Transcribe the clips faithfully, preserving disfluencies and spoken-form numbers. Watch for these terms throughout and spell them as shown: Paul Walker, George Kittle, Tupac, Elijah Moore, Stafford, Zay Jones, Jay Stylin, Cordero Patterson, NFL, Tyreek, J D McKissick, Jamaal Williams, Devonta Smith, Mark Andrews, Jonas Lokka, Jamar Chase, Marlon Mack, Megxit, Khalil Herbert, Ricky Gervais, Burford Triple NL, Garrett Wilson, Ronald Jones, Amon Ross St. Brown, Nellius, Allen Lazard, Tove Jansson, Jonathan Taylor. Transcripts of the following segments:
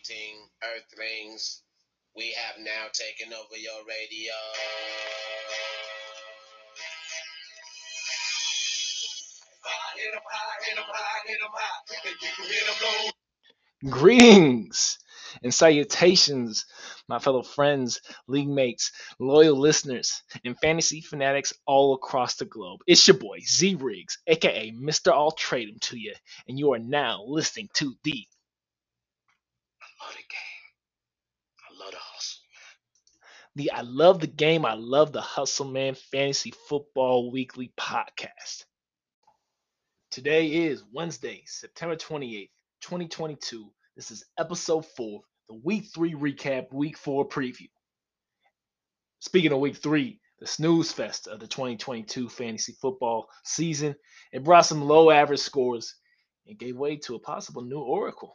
greeting, Earthlings. We have now taken over your radio. Greetings and salutations, my fellow friends, league mates, loyal listeners, and fantasy fanatics all across the globe. It's your boy, Z Riggs, a k a. Mister I'll Trade Him to you, and you are now listening to the... I love the game. I love the hustle, man. The I Love the Game, I Love the Hustle, man, Fantasy Football Weekly Podcast. Today is Wednesday, September twenty-eighth, twenty twenty-two. This is episode four, the week three recap, week four preview. Speaking of week three, the snooze fest of the twenty twenty-two fantasy football season, it brought some low average scores and gave way to a possible new oracle.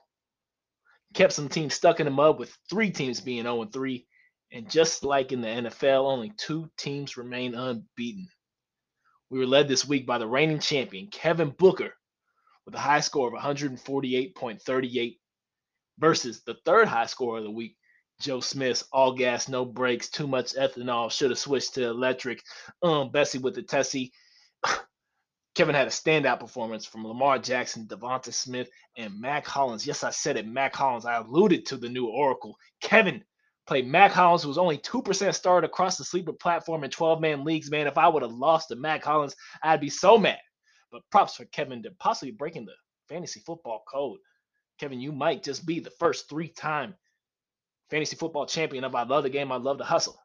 Kept some teams stuck in the mud with three teams being oh and three, and just like in the N F L, only two teams remain unbeaten. We were led this week by the reigning champion, Kevin Booker, with a high score of one forty-eight point three eight versus the third high scorer of the week, Joe Smith's all gas, no brakes, too much ethanol, should have switched to electric, um, Bessie with the Tessie. Kevin had a standout performance from Lamar Jackson, Devonta Smith, and Mac Hollins. Yes, I said it, Mac Hollins. I alluded to the new oracle. Kevin played Mac Hollins, who was only two percent started across the Sleeper platform in twelve-man leagues. Man, if I would have lost to Mac Hollins, I'd be so mad. But props for Kevin to possibly breaking the fantasy football code. Kevin, you might just be the first three-time fantasy football champion of I Love the Game, I Love the Hustle.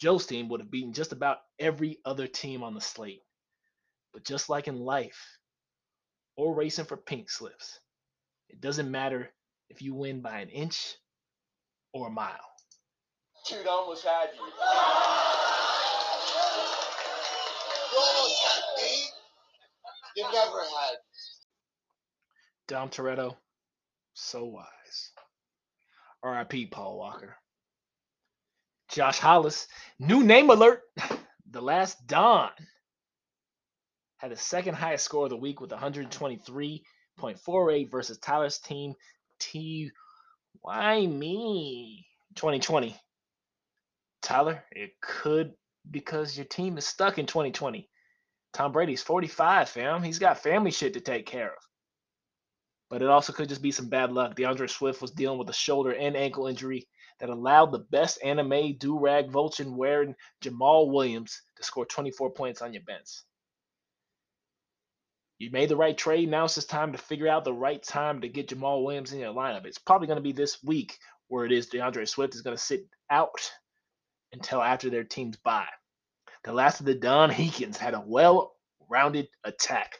Joe's team would have beaten just about every other team on the slate. But just like in life or racing for pink slips, it doesn't matter if you win by an inch or a mile. Shoot, I almost had you. You almost had me. You never had me. Dom Toretto, so wise. R I P Paul Walker. Josh Hollis, new name alert, the last Don, had the second highest score of the week with one twenty-three point four eight versus Tyler's team, T. Why me? twenty twenty. Tyler, it could because your team is stuck in twenty twenty. Tom Brady's forty-five, fam. He's got family shit to take care of. But it also could just be some bad luck. DeAndre Swift was dealing with a shoulder and ankle injury that allowed the best anime do-rag vulture wearing Jamaal Williams to score twenty-four points on your bench. You made the right trade. Now it's just time to figure out the right time to get Jamaal Williams in your lineup. It's probably going to be this week where it is DeAndre Swift is going to sit out until after their team's bye. The last of the Don Heekins had a well-rounded attack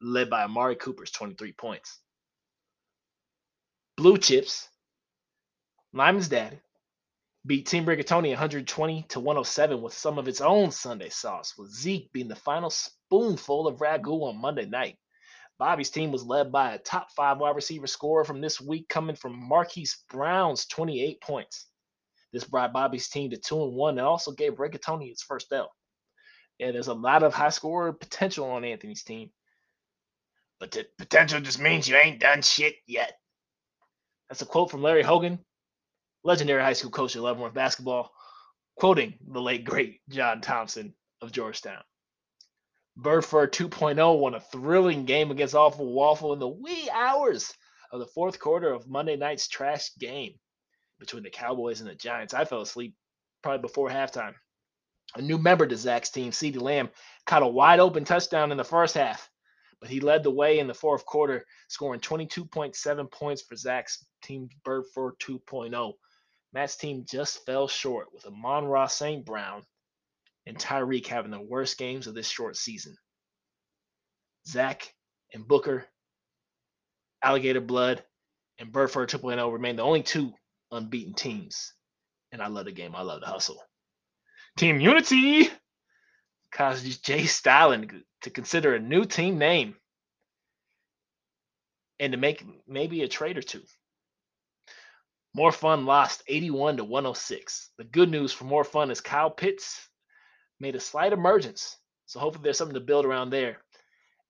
led by Amari Cooper's twenty-three points. Blue Chips, Lyman's daddy, beat Team Rigatoni one twenty to one oh seven with some of its own Sunday sauce, with Zeke being the final spoonful of ragu on Monday night. Bobby's team was led by a top five wide receiver scorer from this week coming from Marquise Brown's twenty-eight points. This brought Bobby's team to two and one and also gave Rigatoni its first L. Yeah, there's a lot of high scorer potential on Anthony's team, but the potential just means you ain't done shit yet. That's a quote from Larry Hogan, legendary high school coach at Leavenworth basketball, quoting the late, great John Thompson of Georgetown. Burford two point oh won a thrilling game against Awful Waffle in the wee hours of the fourth quarter of Monday night's trash game between the Cowboys and the Giants. I fell asleep probably before halftime. A new member to Zach's team, CeeDee Lamb, caught a wide-open touchdown in the first half, but he led the way in the fourth quarter, scoring twenty-two point seven points for Zach's team Burford two point oh. Matt's team just fell short with Amon Ross Saint Brown and Tyreek having the worst games of this short season. Zach and Booker, Alligator Blood, and Burford Triple N L remain the only two unbeaten teams. And I love the game. I love the hustle. Team Unity caused Jay Stylin to consider a new team name and to make maybe a trade or two. More Fun lost eighty-one to one oh six. The good news for More Fun is Kyle Pitts made a slight emergence, so hopefully there's something to build around there.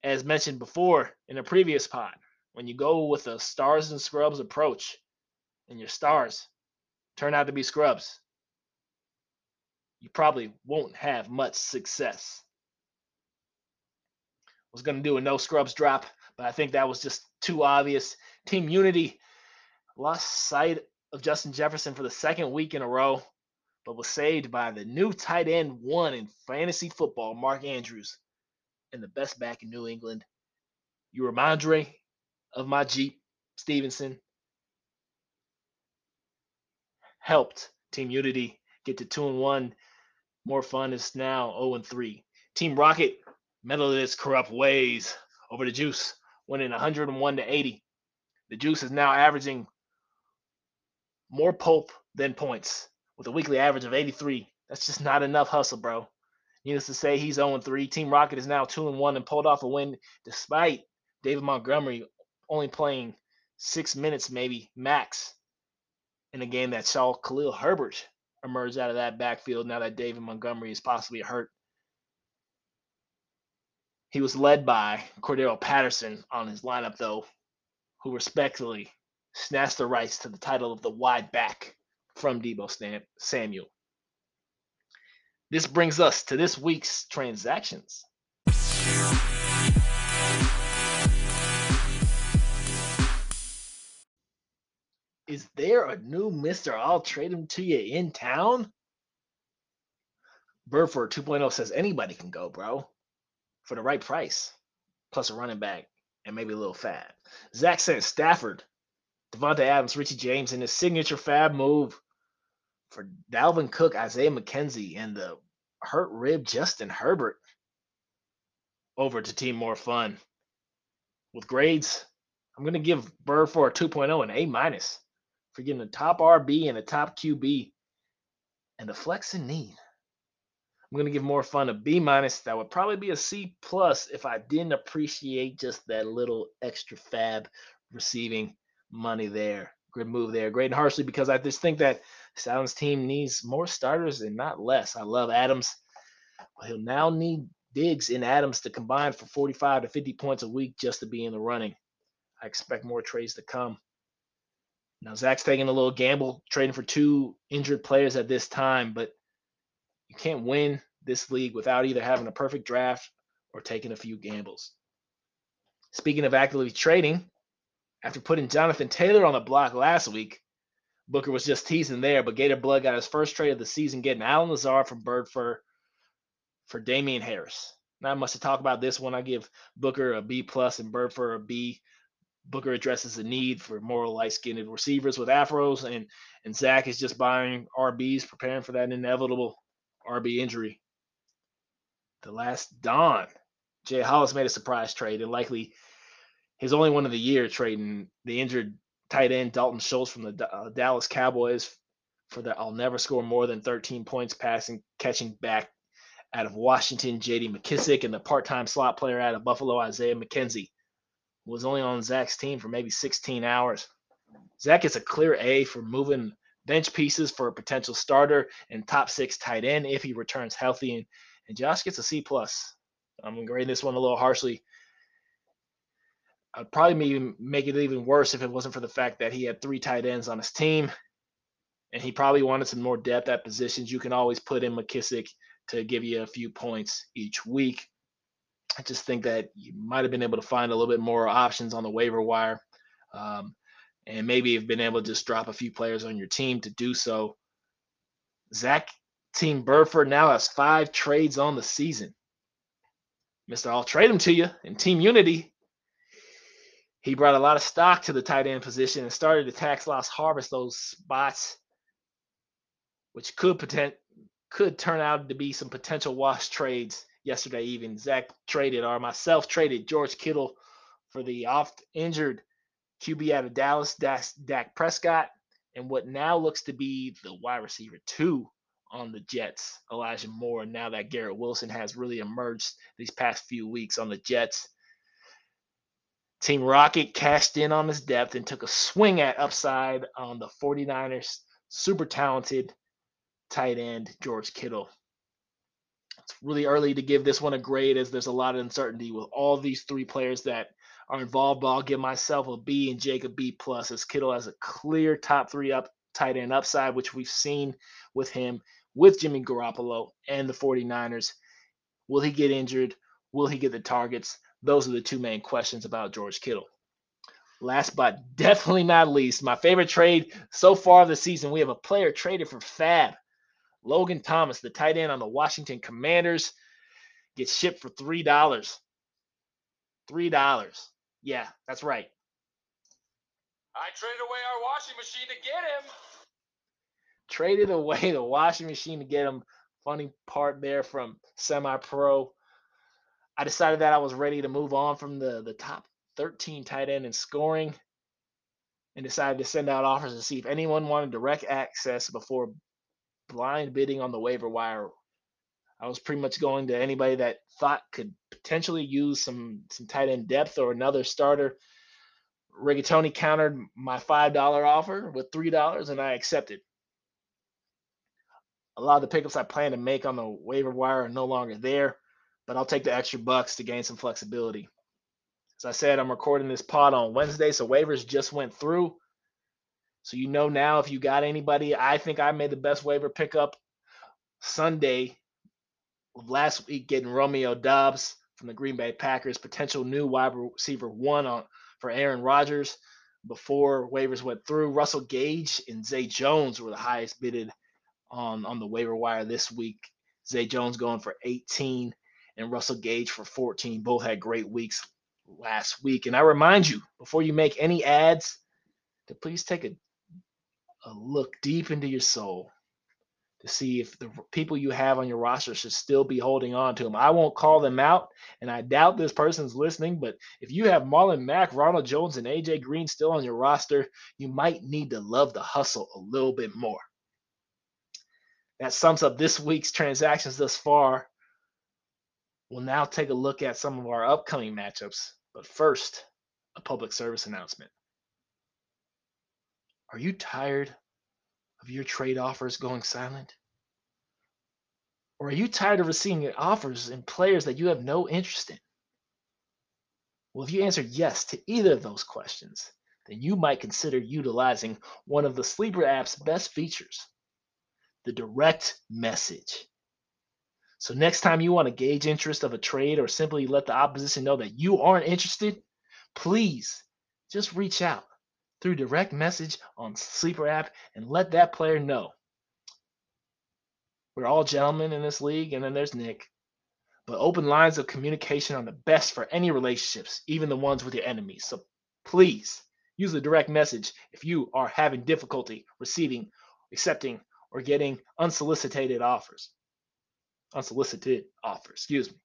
As mentioned before in a previous pod, when you go with a stars and scrubs approach, and your stars turn out to be scrubs, you probably won't have much success. I was going to do a no scrubs drop, but I think that was just too obvious. Team unity lost sight of Justin Jefferson for the second week in a row, but was saved by the new tight end one in fantasy football, Mark Andrews, and the best back in New England. You remind me of my Jeep, Stevenson. Helped Team Unity get to two and one. More fun is now oh and three. Team Rocket meddled in its corrupt ways over the Juice, winning one oh one to eighty. The Juice is now averaging more pulp than points, with a weekly average of eighty-three. That's just not enough hustle, bro. Needless to say, he's oh and three. Team Rocket is now two and one and pulled off a win despite David Montgomery only playing six minutes, maybe, max, in a game that saw Khalil Herbert emerge out of that backfield now that David Montgomery is possibly hurt. He was led by Cordero Patterson on his lineup, though, who respectfully snatched the rights to the title of the wide back from Deebo Samuel. This brings us to this week's transactions. Is there a new Mister I'll trade him to you in town? Burford two point oh says anybody can go, bro, for the right price, plus a running back and maybe a little fab. Zach sent Stafford, Devonta Adams, Richie James, in his signature fab move for Dalvin Cook, Isaiah McKenzie, and the hurt rib Justin Herbert. Over to Team More Fun. With grades, I'm going to give Burr for a two point oh an A- for getting a top R B and a top Q B and the flex in need. I'm going to give More Fun a B-. That would probably be a C+ if I didn't appreciate just that little extra fab receiving money there. Good move there. Great and harshly, because I just think that Stylins' team needs more starters and not less. I love Adams. Well, he'll now need Diggs and Adams to combine for forty-five to fifty points a week just to be in the running. I expect more trades to come. Now, Zach's taking a little gamble, trading for two injured players at this time, but you can't win this league without either having a perfect draft or taking a few gambles. Speaking of actively trading, after putting Jonathan Taylor on the block last week, Booker was just teasing there, but Gator Blood got his first trade of the season, getting Allen Lazard from Burford for, for Damian Harris. Not much to talk about this one. I give Booker a B+ and Burford a B. Booker addresses the need for more light-skinned receivers with afros, and, and Zach is just buying R Bs, preparing for that inevitable R B injury. The last dawn, Jay Hollis made a surprise trade, and likely his only one of the year, trading the injured tight end Dalton Schultz from the D- uh, Dallas Cowboys for the I'll never score more than thirteen points passing, catching back out of Washington, J D McKissick, and the part-time slot player out of Buffalo, Isaiah McKenzie, who was only on Zach's team for maybe sixteen hours. Zach gets a clear A for moving bench pieces for a potential starter and top six tight end if he returns healthy, and, and Josh gets a C+. I'm going to grade this one a little harshly. I'd probably make it even worse if it wasn't for the fact that he had three tight ends on his team, and he probably wanted some more depth at positions. You can always put in McKissick to give you a few points each week. I just think that you might have been able to find a little bit more options on the waiver wire, um, and maybe have been able to just drop a few players on your team to do so. Zach, Team Burford now has five trades on the season. Mister I'll trade him to you in Team Unity. He brought a lot of stock to the tight end position and started to tax loss harvest those spots, which could potent, could turn out to be some potential wash trades yesterday even. Zach traded, or myself traded, George Kittle for the oft-injured Q B out of Dallas, Dak Prescott, and what now looks to be the wide receiver two on the Jets, Elijah Moore, now that Garrett Wilson has really emerged these past few weeks on the Jets. Team Rocket cashed in on his depth and took a swing at upside on the 49ers' super talented tight end, George Kittle. It's really early to give this one a grade, as there's a lot of uncertainty with all these three players that are involved, but I'll give myself a B and Jake a B plus, as Kittle has a clear top three up tight end upside, which we've seen with him with Jimmy Garoppolo and the 49ers. Will he get injured? Will he get the targets? Those are the two main questions about George Kittle. Last but definitely not least, my favorite trade so far of the season, we have a player traded for Fab. Logan Thomas, the tight end on the Washington Commanders, gets shipped for three dollars. three dollars. Yeah, that's right. I traded away our washing machine to get him. Traded away the washing machine to get him. Funny part there from Semi-Pro. I decided that I was ready to move on from the, the top thirteen tight end in scoring and decided to send out offers to see if anyone wanted direct access before blind bidding on the waiver wire. I was pretty much going to anybody that thought could potentially use some, some tight end depth or another starter. Rigatoni countered my five dollar offer with three dollars, and I accepted. A lot of the pickups I plan to make on the waiver wire are no longer there, but I'll take the extra bucks to gain some flexibility. As I said, I'm recording this pod on Wednesday, so waivers just went through. So you know now if you got anybody. I think I made the best waiver pickup Sunday of last week, getting Romeo Doubs from the Green Bay Packers, potential new wide receiver one on for Aaron Rodgers before waivers went through. Russell Gage and Zay Jones were the highest bidded on, on the waiver wire this week. Zay Jones going for eighteen and Russell Gage for fourteen. Both had great weeks last week. And I remind you, before you make any ads, to please take a, a look deep into your soul to see if the people you have on your roster should still be holding on to them. I won't call them out, and I doubt this person's listening, but if you have Marlon Mack, Ronald Jones, and A J Green still on your roster, you might need to love the hustle a little bit more. That sums up this week's transactions thus far. We'll now take a look at some of our upcoming matchups, but first, a public service announcement. Are you tired of your trade offers going silent? Or are you tired of receiving offers in players that you have no interest in? Well, if you answered yes to either of those questions, then you might consider utilizing one of the Sleeper app's best features, the direct message. So next time you want to gauge interest of a trade or simply let the opposition know that you aren't interested, please just reach out through direct message on Sleeper app and let that player know. We're all gentlemen in this league, and then there's Nick. But open lines of communication are the best for any relationships, even the ones with your enemies. So please use the direct message if you are having difficulty receiving, accepting, or getting unsolicited offers. Unsolicited offer, excuse me.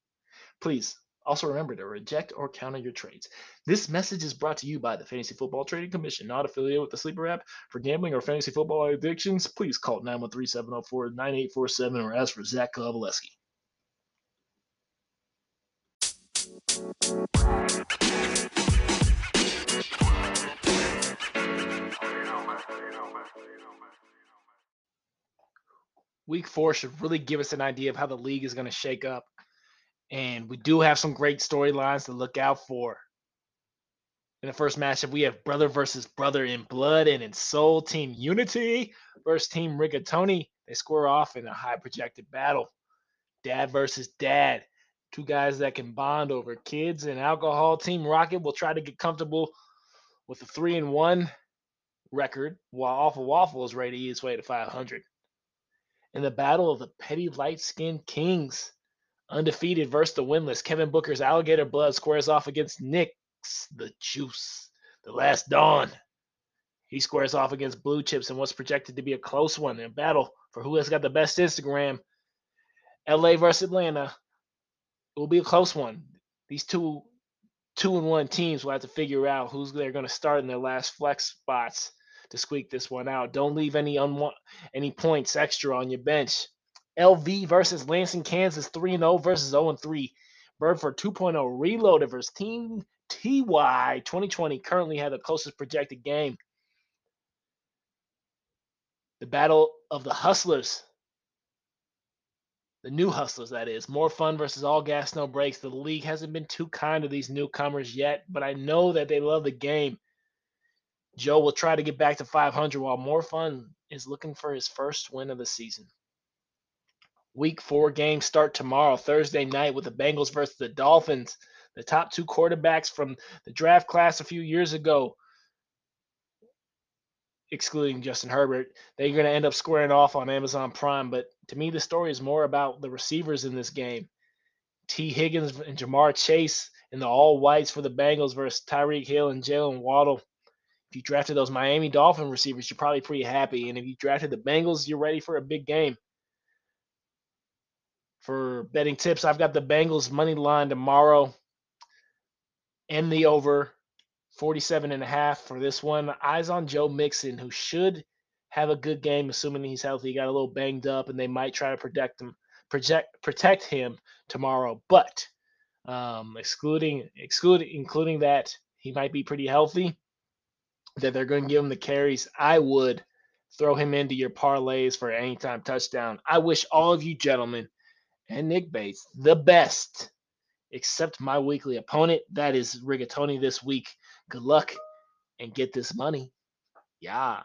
Please also remember to reject or counter your trades. This message is brought to you by the Fantasy Football Trading Commission, not affiliated with the Sleeper app. For gambling or fantasy football addictions, please call nine one three, seven zero four, nine eight four seven or ask for Zach Kowaleski. Week four should really give us an idea of how the league is going to shake up. And we do have some great storylines to look out for. In the first matchup, we have brother versus brother in blood and in soul. Team Unity versus Team Rigatoni. They square off in a high projected battle. Dad versus dad. Two guys that can bond over kids and alcohol. Team Rocket will try to get comfortable with a three and one record, while Awful Waffle is ready to eat his way to five hundred. In the battle of the petty light-skinned kings, undefeated versus the winless, Kevin Booker's Alligator Blood squares off against Nick's The Juice, The Last Dawn. He squares off against Blue Chips in what's projected to be a close one in battle for who has got the best Instagram. L A versus Atlanta, it will be a close one. These two two and one teams will have to figure out who's they're going to start in their last flex spots to squeak this one out. Don't leave any unwa- any points extra on your bench. L V versus Lansing, Kansas, three and oh versus oh and three. Burford two point oh Reloaded versus Team T Y. twenty twenty currently had the closest projected game. The Battle of the Hustlers. The new hustlers, that is. More fun versus all gas, no breaks. The league hasn't been too kind to these newcomers yet, but I know that they love the game. Joe will try to get back to five hundred while More Fun is looking for his first win of the season. Week four games start tomorrow, Thursday night, with the Bengals versus the Dolphins. The top two quarterbacks from the draft class a few years ago, excluding Justin Herbert, they're going to end up squaring off on Amazon Prime. But to me, the story is more about the receivers in this game. T. Higgins and Jamar Chase in the all-whites for the Bengals versus Tyreek Hill and Jalen Waddle. If you drafted those Miami Dolphin receivers, you're probably pretty happy. And if you drafted the Bengals, you're ready for a big game. For betting tips, I've got the Bengals money line tomorrow and the over forty-seven and a half for this one. Eyes on Joe Mixon, who should have a good game, assuming he's healthy. He got a little banged up, and they might try to protect him, project, protect him tomorrow. But um, excluding, excluding, including that, he might be pretty healthy, that they're going to give him the carries, I would throw him into your parlays for an anytime touchdown. I wish all of you gentlemen and Nick Bates the best, except my weekly opponent. That is Rigatoni this week. Good luck and get this money. Yeah.